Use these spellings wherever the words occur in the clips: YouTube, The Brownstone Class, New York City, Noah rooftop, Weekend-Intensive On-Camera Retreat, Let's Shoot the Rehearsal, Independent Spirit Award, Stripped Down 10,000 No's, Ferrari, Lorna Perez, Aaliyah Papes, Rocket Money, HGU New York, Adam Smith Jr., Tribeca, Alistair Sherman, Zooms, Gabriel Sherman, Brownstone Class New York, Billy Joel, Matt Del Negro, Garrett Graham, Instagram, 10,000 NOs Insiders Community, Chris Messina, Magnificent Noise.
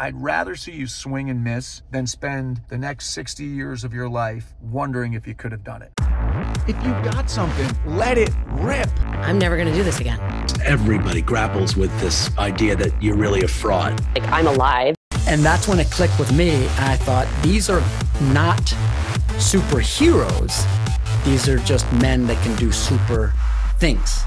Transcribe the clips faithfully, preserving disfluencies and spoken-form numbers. I'd rather see you swing and miss than spend the next sixty years of your life wondering if you could have done it. If you've got something, let it rip. I'm never going to do this again. Everybody grapples with this idea that you're really a fraud. Like, I'm alive. And that's when it clicked with me. I thought, these are not superheroes. These are just men that can do super things.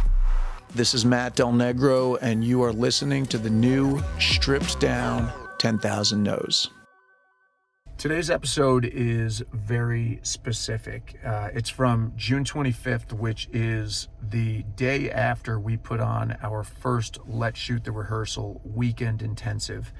This is Matt Del Negro, and you are listening to the new Stripped Down ten thousand No's. Today's episode is very specific. Uh, it's from June twenty-fifth, which is the day after we put on our first Let's Shoot the Rehearsal weekend intensive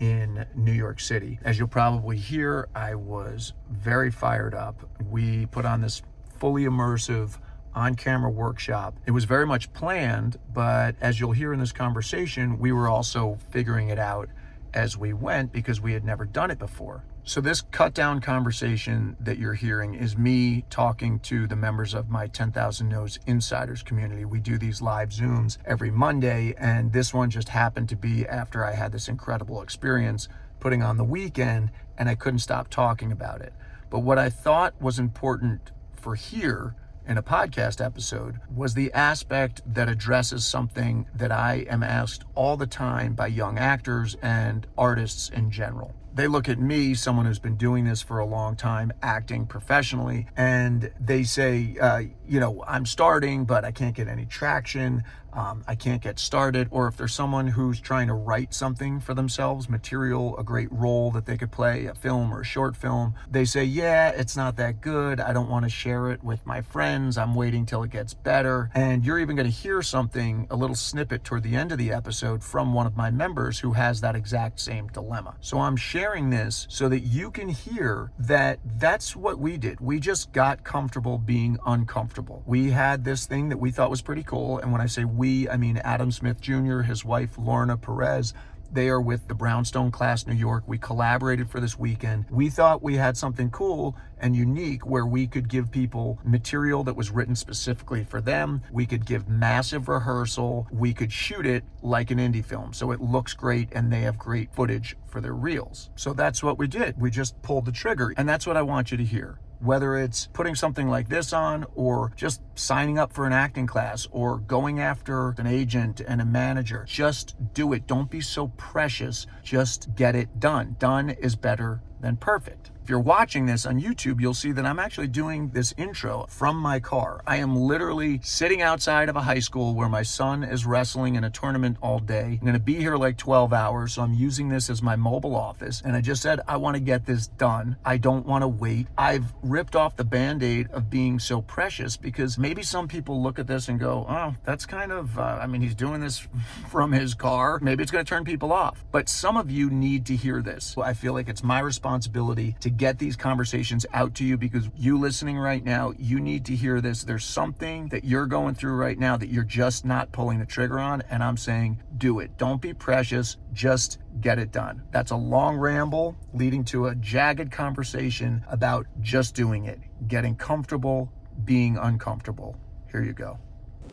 in New York City. As you'll probably hear, I was very fired up. We put on this fully immersive on-camera workshop. It was very much planned, but as you'll hear in this conversation, we were also figuring it out as we went because we had never done it before. So this cut down conversation that you're hearing is me talking to the members of my ten thousand No's Insiders community. We do these live Zooms every Monday, and this one just happened to be after I had this incredible experience putting on the weekend, and I couldn't stop talking about it. But what I thought was important for here in a podcast episode was the aspect that addresses something that I am asked all the time by young actors and artists in general. They look at me, someone who's been doing this for a long time, acting professionally, and they say, uh, you know, I'm starting, but I can't get any traction. Um, I can't get started. Or if there's someone who's trying to write something for themselves, material, a great role that they could play, a film or a short film, they say, yeah, it's not that good. I don't want to share it with my friends. I'm waiting till it gets better. And you're even going to hear something, a little snippet toward the end of the episode from one of my members who has that exact same dilemma. So I'm sharing this so that you can hear that that's what we did. We just got comfortable being uncomfortable. We had this thing that we thought was pretty cool. And when I say we, I mean, Adam Smith Junior, his wife, Lorna Perez, they are with the Brownstone Class New York. We collaborated for this weekend. We thought we had something cool and unique where we could give people material that was written specifically for them. We could give massive rehearsal. We could shoot it like an indie film. So it looks great and they have great footage for their reels. So that's what we did. We just pulled the trigger. And that's what I want you to hear. Whether it's putting something like this on or just signing up for an acting class or going after an agent and a manager, just do it. Don't be so precious. Just get it done. Done is better than perfect. If you're watching this on YouTube, you'll see that I'm actually doing this intro from my car. I am literally sitting outside of a high school where my son is wrestling in a tournament all day. I'm going to be here like twelve hours, so I'm using this as my mobile office. And I just said, I want to get this done. I don't want to wait. I've ripped off the Band-Aid of being so precious because maybe some people look at this and go, oh, that's kind of, uh, I mean, he's doing this from his car. Maybe it's going to turn people off. But some of you need to hear this. I feel like it's my responsibility to get these conversations out to you because you listening right now, you need to hear this. There's something that you're going through right now that you're just not pulling the trigger on. And I'm saying, do it. Don't be precious. Just get it done. That's a long ramble leading to a jagged conversation about just doing it, getting comfortable, being uncomfortable. Here you go.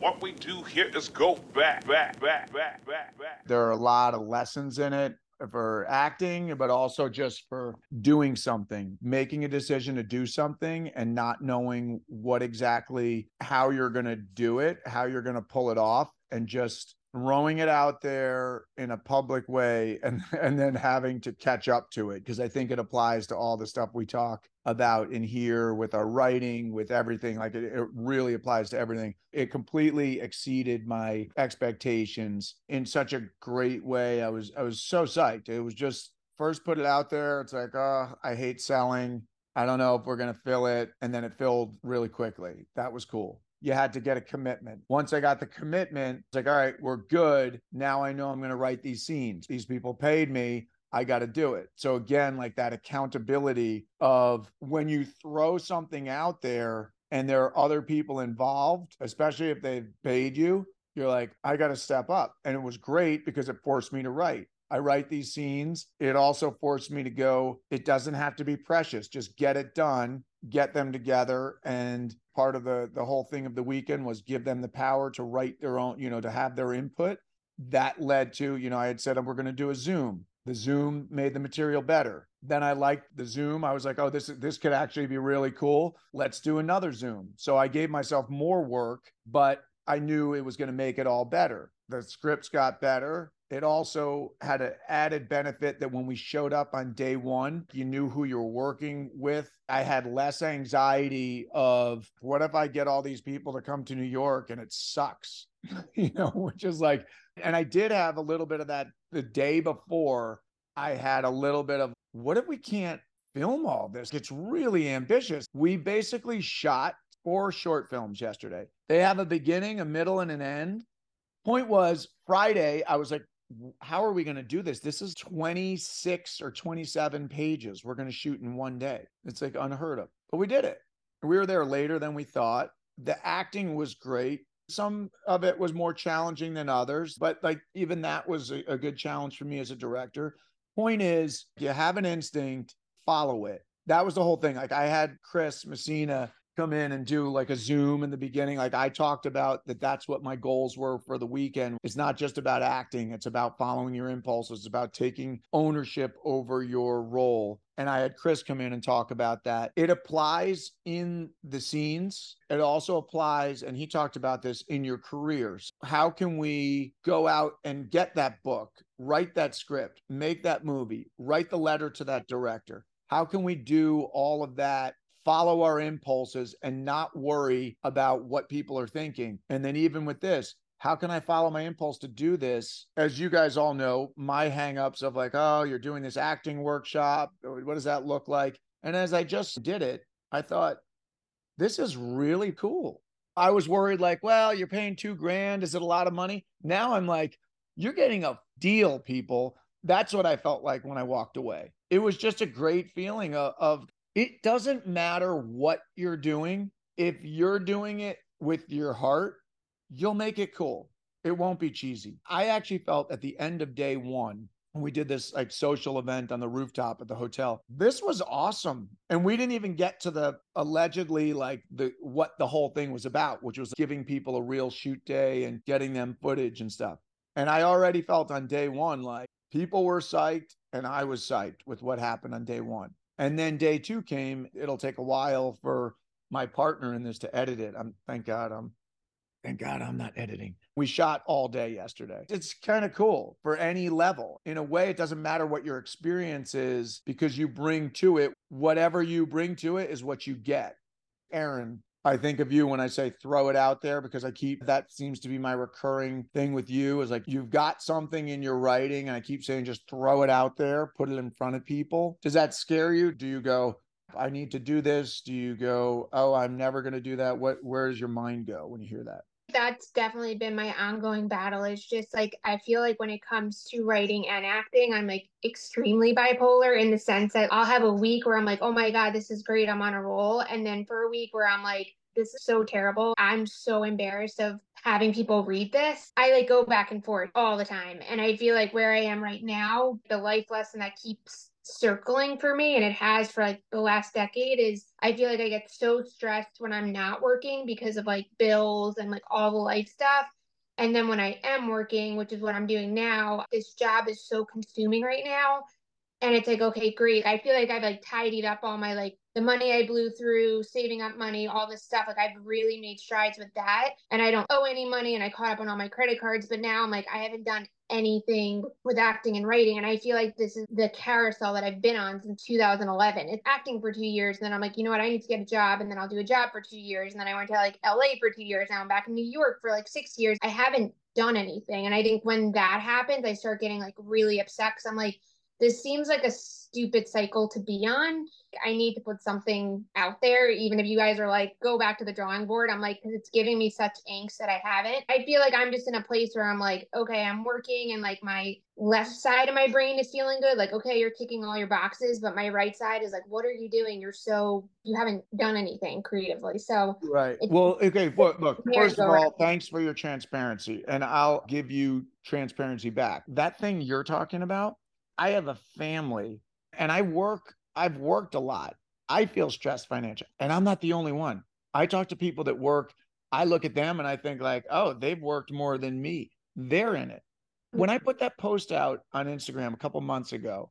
What we do here is go back, back, back, back, back, back. There are a lot of lessons in it. For acting, but also just for doing something, making a decision to do something and not knowing what exactly, how you're going to do it, how you're going to pull it off, and just throwing it out there in a public way and, and then having to catch up to it. Because I think it applies to all the stuff we talk about in here with our writing, with everything. Like it, it really applies to everything. It completely exceeded my expectations in such a great way. I was, I was so psyched. It was just first put it out there. It's like, oh, I hate selling. I don't know if we're going to fill it. And then it filled really quickly. That was cool. You had to get a commitment. Once I got the commitment, it's like, all right, we're good. Now I know I'm going to write these scenes. These people paid me. I got to do it. So again, like that accountability of when you throw something out there and there are other people involved, especially if they've paid you, you're like, I got to step up. And it was great because it forced me to write. I write these scenes. It also forced me to go, it doesn't have to be precious. Just get it done, get them together. And part of the, the whole thing of the weekend was give them the power to write their own, you know, to have their input. That led to, you know, I had said, we're going to do a Zoom. The Zoom made the material better. Then I liked the Zoom. I was like, oh, this, this could actually be really cool. Let's do another Zoom. So I gave myself more work, but I knew it was going to make it all better. The scripts got better. It also had an added benefit that when we showed up on day one, you knew who you were working with. I had less anxiety of, what if I get all these people to come to New York and it sucks? You know, which is like, and I did have a little bit of that the day before. I had a little bit of, what if we can't film all this? It's really ambitious. We basically shot four short films yesterday. They have a beginning, a middle, and an end. Point was, Friday, I was like, how are we going to do this? This is twenty-six or twenty-seven pages we're going to shoot in one day. It's like unheard of, but we did it. We were there later than we thought. The acting was great. Some of it was more challenging than others, but like even that was a, a good challenge for me as a director. Point is, you have an instinct, follow it. That was the whole thing. Like I had Chris Messina come in and do like a Zoom in the beginning. Like I talked about that. That's what my goals were for the weekend. It's not just about acting. It's about following your impulses. It's about taking ownership over your role. And I had Chris come in and talk about that. It applies in the scenes. It also applies, and he talked about this, in your careers. How can we go out and get that book, write that script, make that movie, write the letter to that director? How can we do all of that, follow our impulses and not worry about what people are thinking? And then even with this, how can I follow my impulse to do this? As you guys all know, my hangups of like, oh, you're doing this acting workshop. What does that look like? And as I just did it, I thought, this is really cool. I was worried like, well, you're paying two grand. Is it a lot of money? Now I'm like, you're getting a deal, people. That's what I felt like when I walked away. It was just a great feeling of, of it doesn't matter what you're doing. If you're doing it with your heart, you'll make it cool. It won't be cheesy. I actually felt at the end of day one, when we did this like social event on the rooftop at the hotel, this was awesome. And we didn't even get to the allegedly like the what the whole thing was about, which was giving people a real shoot day and getting them footage and stuff. And I already felt on day one, like people were psyched and I was psyched with what happened on day one. And then day two came. It'll take a while for my partner in this to edit it. I'm thank God I'm thank God I'm not editing. We shot all day yesterday. It's kind of cool for any level. In a way, it doesn't matter what your experience is because you bring to it, whatever you bring to it is what you get. Aaron, I think of you when I say throw it out there because I keep, that seems to be my recurring thing with you is like, you've got something in your writing and I keep saying, just throw it out there, put it in front of people. Does that scare you? Do you go, I need to do this? Do you go, oh, I'm never going to do that? What, where does your mind go when you hear that? That's definitely been my ongoing battle. It's just like, I feel like when it comes to writing and acting, I'm like extremely bipolar in the sense that I'll have a week where I'm like, oh my God, this is great. I'm on a roll. And then for a week where I'm like, this is so terrible. I'm so embarrassed of having people read this. I like go back and forth all the time. And I feel like where I am right now, the life lesson that keeps circling for me, and it has for like the last decade, is I feel like I get so stressed when I'm not working because of like bills and like all the life stuff. And then when I am working, which is what I'm doing now, this job is so consuming right now. And it's like, okay, great. I feel like I've like tidied up all my, like the money I blew through, saving up money, all this stuff. Like I've really made strides with that. And I don't owe any money and I caught up on all my credit cards. But now I'm like, I haven't done anything with acting and writing. And I feel like this is the carousel that I've been on since two thousand eleven. It's acting for two years. And then I'm like, you know what? I need to get a job. And then I'll do a job for two years. And then I went to like L A for two years. Now I'm back in New York for like six years. I haven't done anything. And I think when that happens, I start getting like really upset because I'm like, this seems like a stupid cycle to be on. I need to put something out there. Even if you guys are like, go back to the drawing board. I'm like, cause it's giving me such angst that I haven't. I feel like I'm just in a place where I'm like, okay, I'm working. And like my left side of my brain is feeling good. Like, okay, you're ticking all your boxes, but my right side is like, what are you doing? You're so, you haven't done anything creatively. So. Right. Well, okay. Well, look, first of all, thanks for your transparency, and I'll give you transparency back. That thing you're talking about, I have a family and I work, I've worked a lot. I feel stressed financially, and I'm not the only one. I talk to people that work. I look at them and I think like, oh, they've worked more than me. They're in it. when I put that post out on Instagram a couple months ago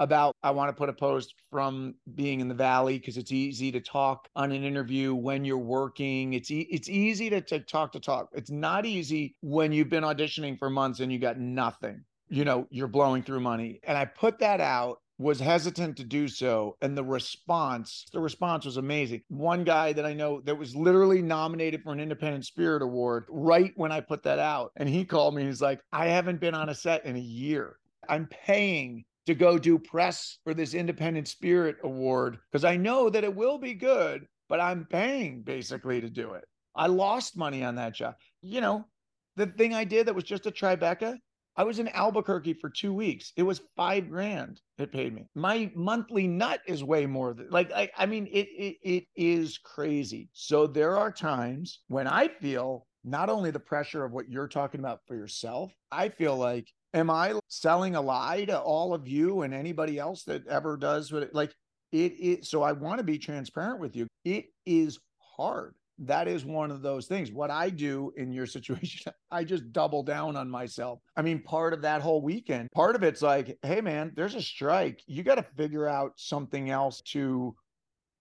about I want to put a post from being in the Valley because it's easy to talk on an interview when you're working. It's e it's easy to, to talk to talk. It's not easy when you've been auditioning for months and you got nothing. You know, you're blowing through money. And I put that out, was hesitant to do so. And the response, the response was amazing. One guy that I know that was literally nominated for an Independent Spirit Award right when I put that out. And he called me and he's like, I haven't been on a set in a year. I'm paying to go do press for this Independent Spirit Award because I know that it will be good, but I'm paying basically to do it. I lost money on that job. You know, the thing I did that was just a Tribeca, I was in Albuquerque for two weeks. It was five grand it paid me. My monthly nut is way more than, like, I, I mean, it, it it is crazy. So there are times when I feel not only the pressure of what you're talking about for yourself, I feel like, am I selling a lie to all of you and anybody else that ever does what it, like it is? So I want to be transparent with you. It is hard. That is one of those things. What I do in your situation, I just double down on myself. I mean, part of that whole weekend, part of it's like, hey man, there's a strike. You got to figure out something else to,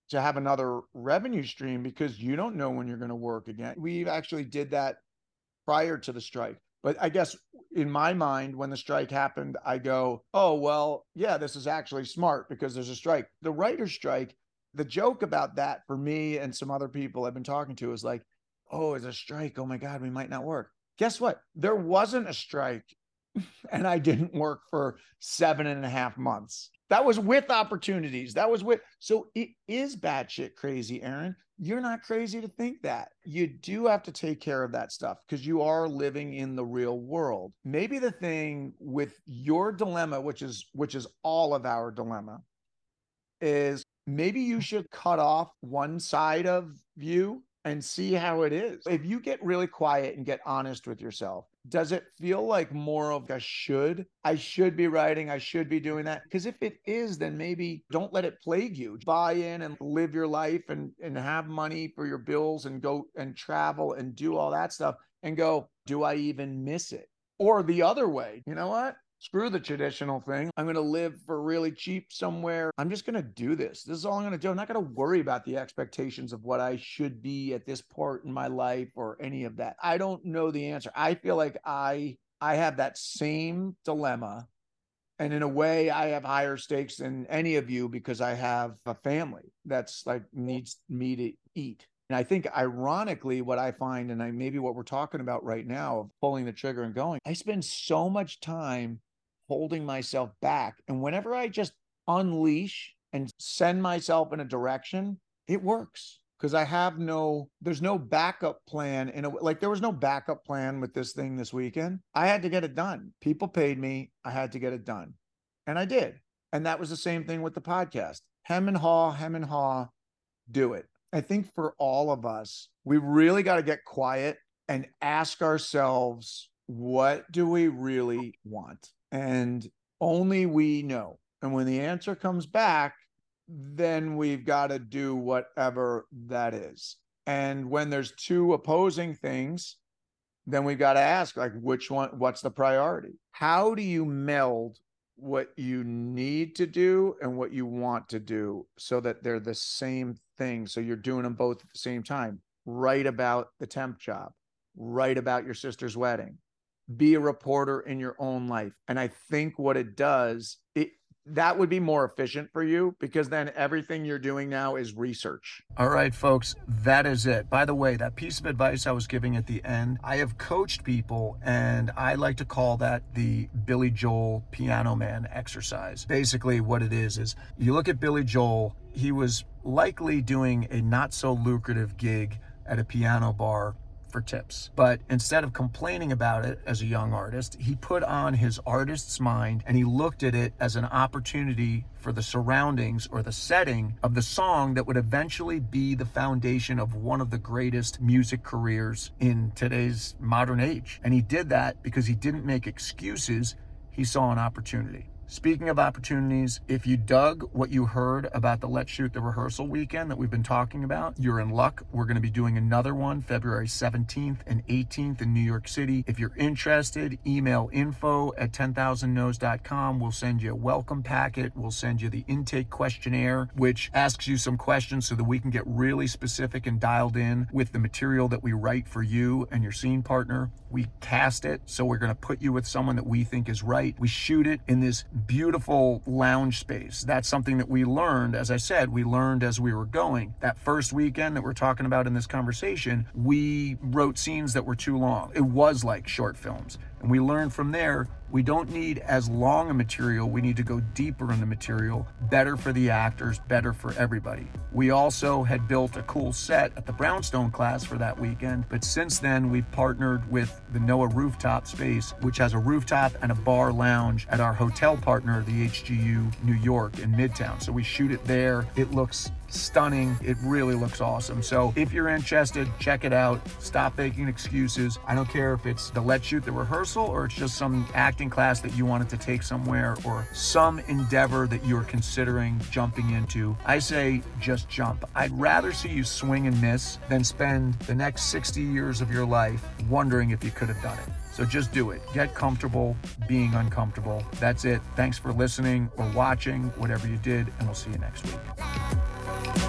to have another revenue stream because you don't know when you're going to work again. We actually did that prior to the strike. But I guess in my mind, when the strike happened, I go, oh, well, yeah, this is actually smart because there's a strike. The writer's strike, the joke about that for me and some other people I've been talking to is like, oh, it's a strike. Oh my God, we might not work. Guess what? There wasn't a strike and I didn't work for seven and a half months. That was with opportunities. That was with. So it is batshit crazy, Aaron. You're not crazy to think that. You do have to take care of that stuff because you are living in the real world. Maybe the thing with your dilemma, which is which is all of our dilemma, is maybe you should cut off one side of you and see how it is. If you get really quiet and get honest with yourself, does it feel like more of a should? I should be writing. I should be doing that. Because if it is, then maybe don't let it plague you. Buy in and live your life and, and have money for your bills and go and travel and do all that stuff and go, do I even miss it? Or the other way, you know what? Screw the traditional thing. I'm going to live for really cheap somewhere. I'm just going to do this. This is all I'm going to do. I'm not going to worry about the expectations of what I should be at this part in my life or any of that. I don't know the answer. I feel like I, I have that same dilemma. And in a way, I have higher stakes than any of you because I have a family that's like needs me to eat. And I think ironically, what I find, and I, maybe what we're talking about right now of pulling the trigger and going, I spend so much time holding myself back. And whenever I just unleash and send myself in a direction, it works because I have no, there's no backup plan. In a, like there was no backup plan with this thing this weekend. I had to get it done. People paid me. I had to get it done. And I did. And that was the same thing with the podcast. Hem and haw, hem and haw, do it. I think for all of us, we really got to get quiet and ask ourselves, what do we really want? And only we know. And when the answer comes back, then we've got to do whatever that is. And when there's two opposing things, then we've got to ask, like, which one, what's the priority? How do you meld what you need to do and what you want to do so that they're the same thing? So you're doing them both at the same time. Write about the temp job, write about your sister's wedding, be a reporter in your own life. And I think what it does, it that would be more efficient for you because then everything you're doing now is research. All right, folks, that is it. By the way, that piece of advice I was giving at the end, I have coached people and I like to call that the Billy Joel Piano Man exercise. Basically what it is, is you look at Billy Joel, he was likely doing a not so lucrative gig at a piano bar for tips. But instead of complaining about it as a young artist, he put on his artist's mind and he looked at it as an opportunity for the surroundings or the setting of the song that would eventually be the foundation of one of the greatest music careers in today's modern age. And he did that because he didn't make excuses. He saw an opportunity. Speaking of opportunities, if you dug what you heard about the Let's Shoot the Rehearsal weekend that we've been talking about, you're in luck. We're going to be doing another one February seventeenth and eighteenth in New York City. If you're interested, email info at ten thousand nos dot com. We'll send you a welcome packet. We'll send you the intake questionnaire, which asks you some questions so that we can get really specific and dialed in with the material that we write for you and your scene partner. We cast it, so we're going to put you with someone that we think is right. We shoot it in this beautiful lounge space. That's something that we learned, as I said, we learned as we were going. That first weekend that we're talking about in this conversation, we wrote scenes that were too long. It was like short films. And we learned from there, we don't need as long a material, we need to go deeper in the material, better for the actors, better for everybody. We also had built a cool set at the Brownstone class for that weekend, but since then we've partnered with the Noah rooftop space, which has a rooftop and a bar lounge at our hotel partner, the H G U New York in Midtown. So we shoot it there, it looks stunning, it really looks awesome. So if you're interested, check it out, stop making excuses. I don't care if it's the Let's Shoot the Rehearsal or it's just some acting class that you wanted to take somewhere or some endeavor that you're considering jumping into. I say just jump. I'd rather see you swing and miss than spend the next sixty years of your life wondering if you could have done it. So just do it. Get comfortable being uncomfortable. That's it. Thanks for listening or watching, whatever you did, and we'll see you next week.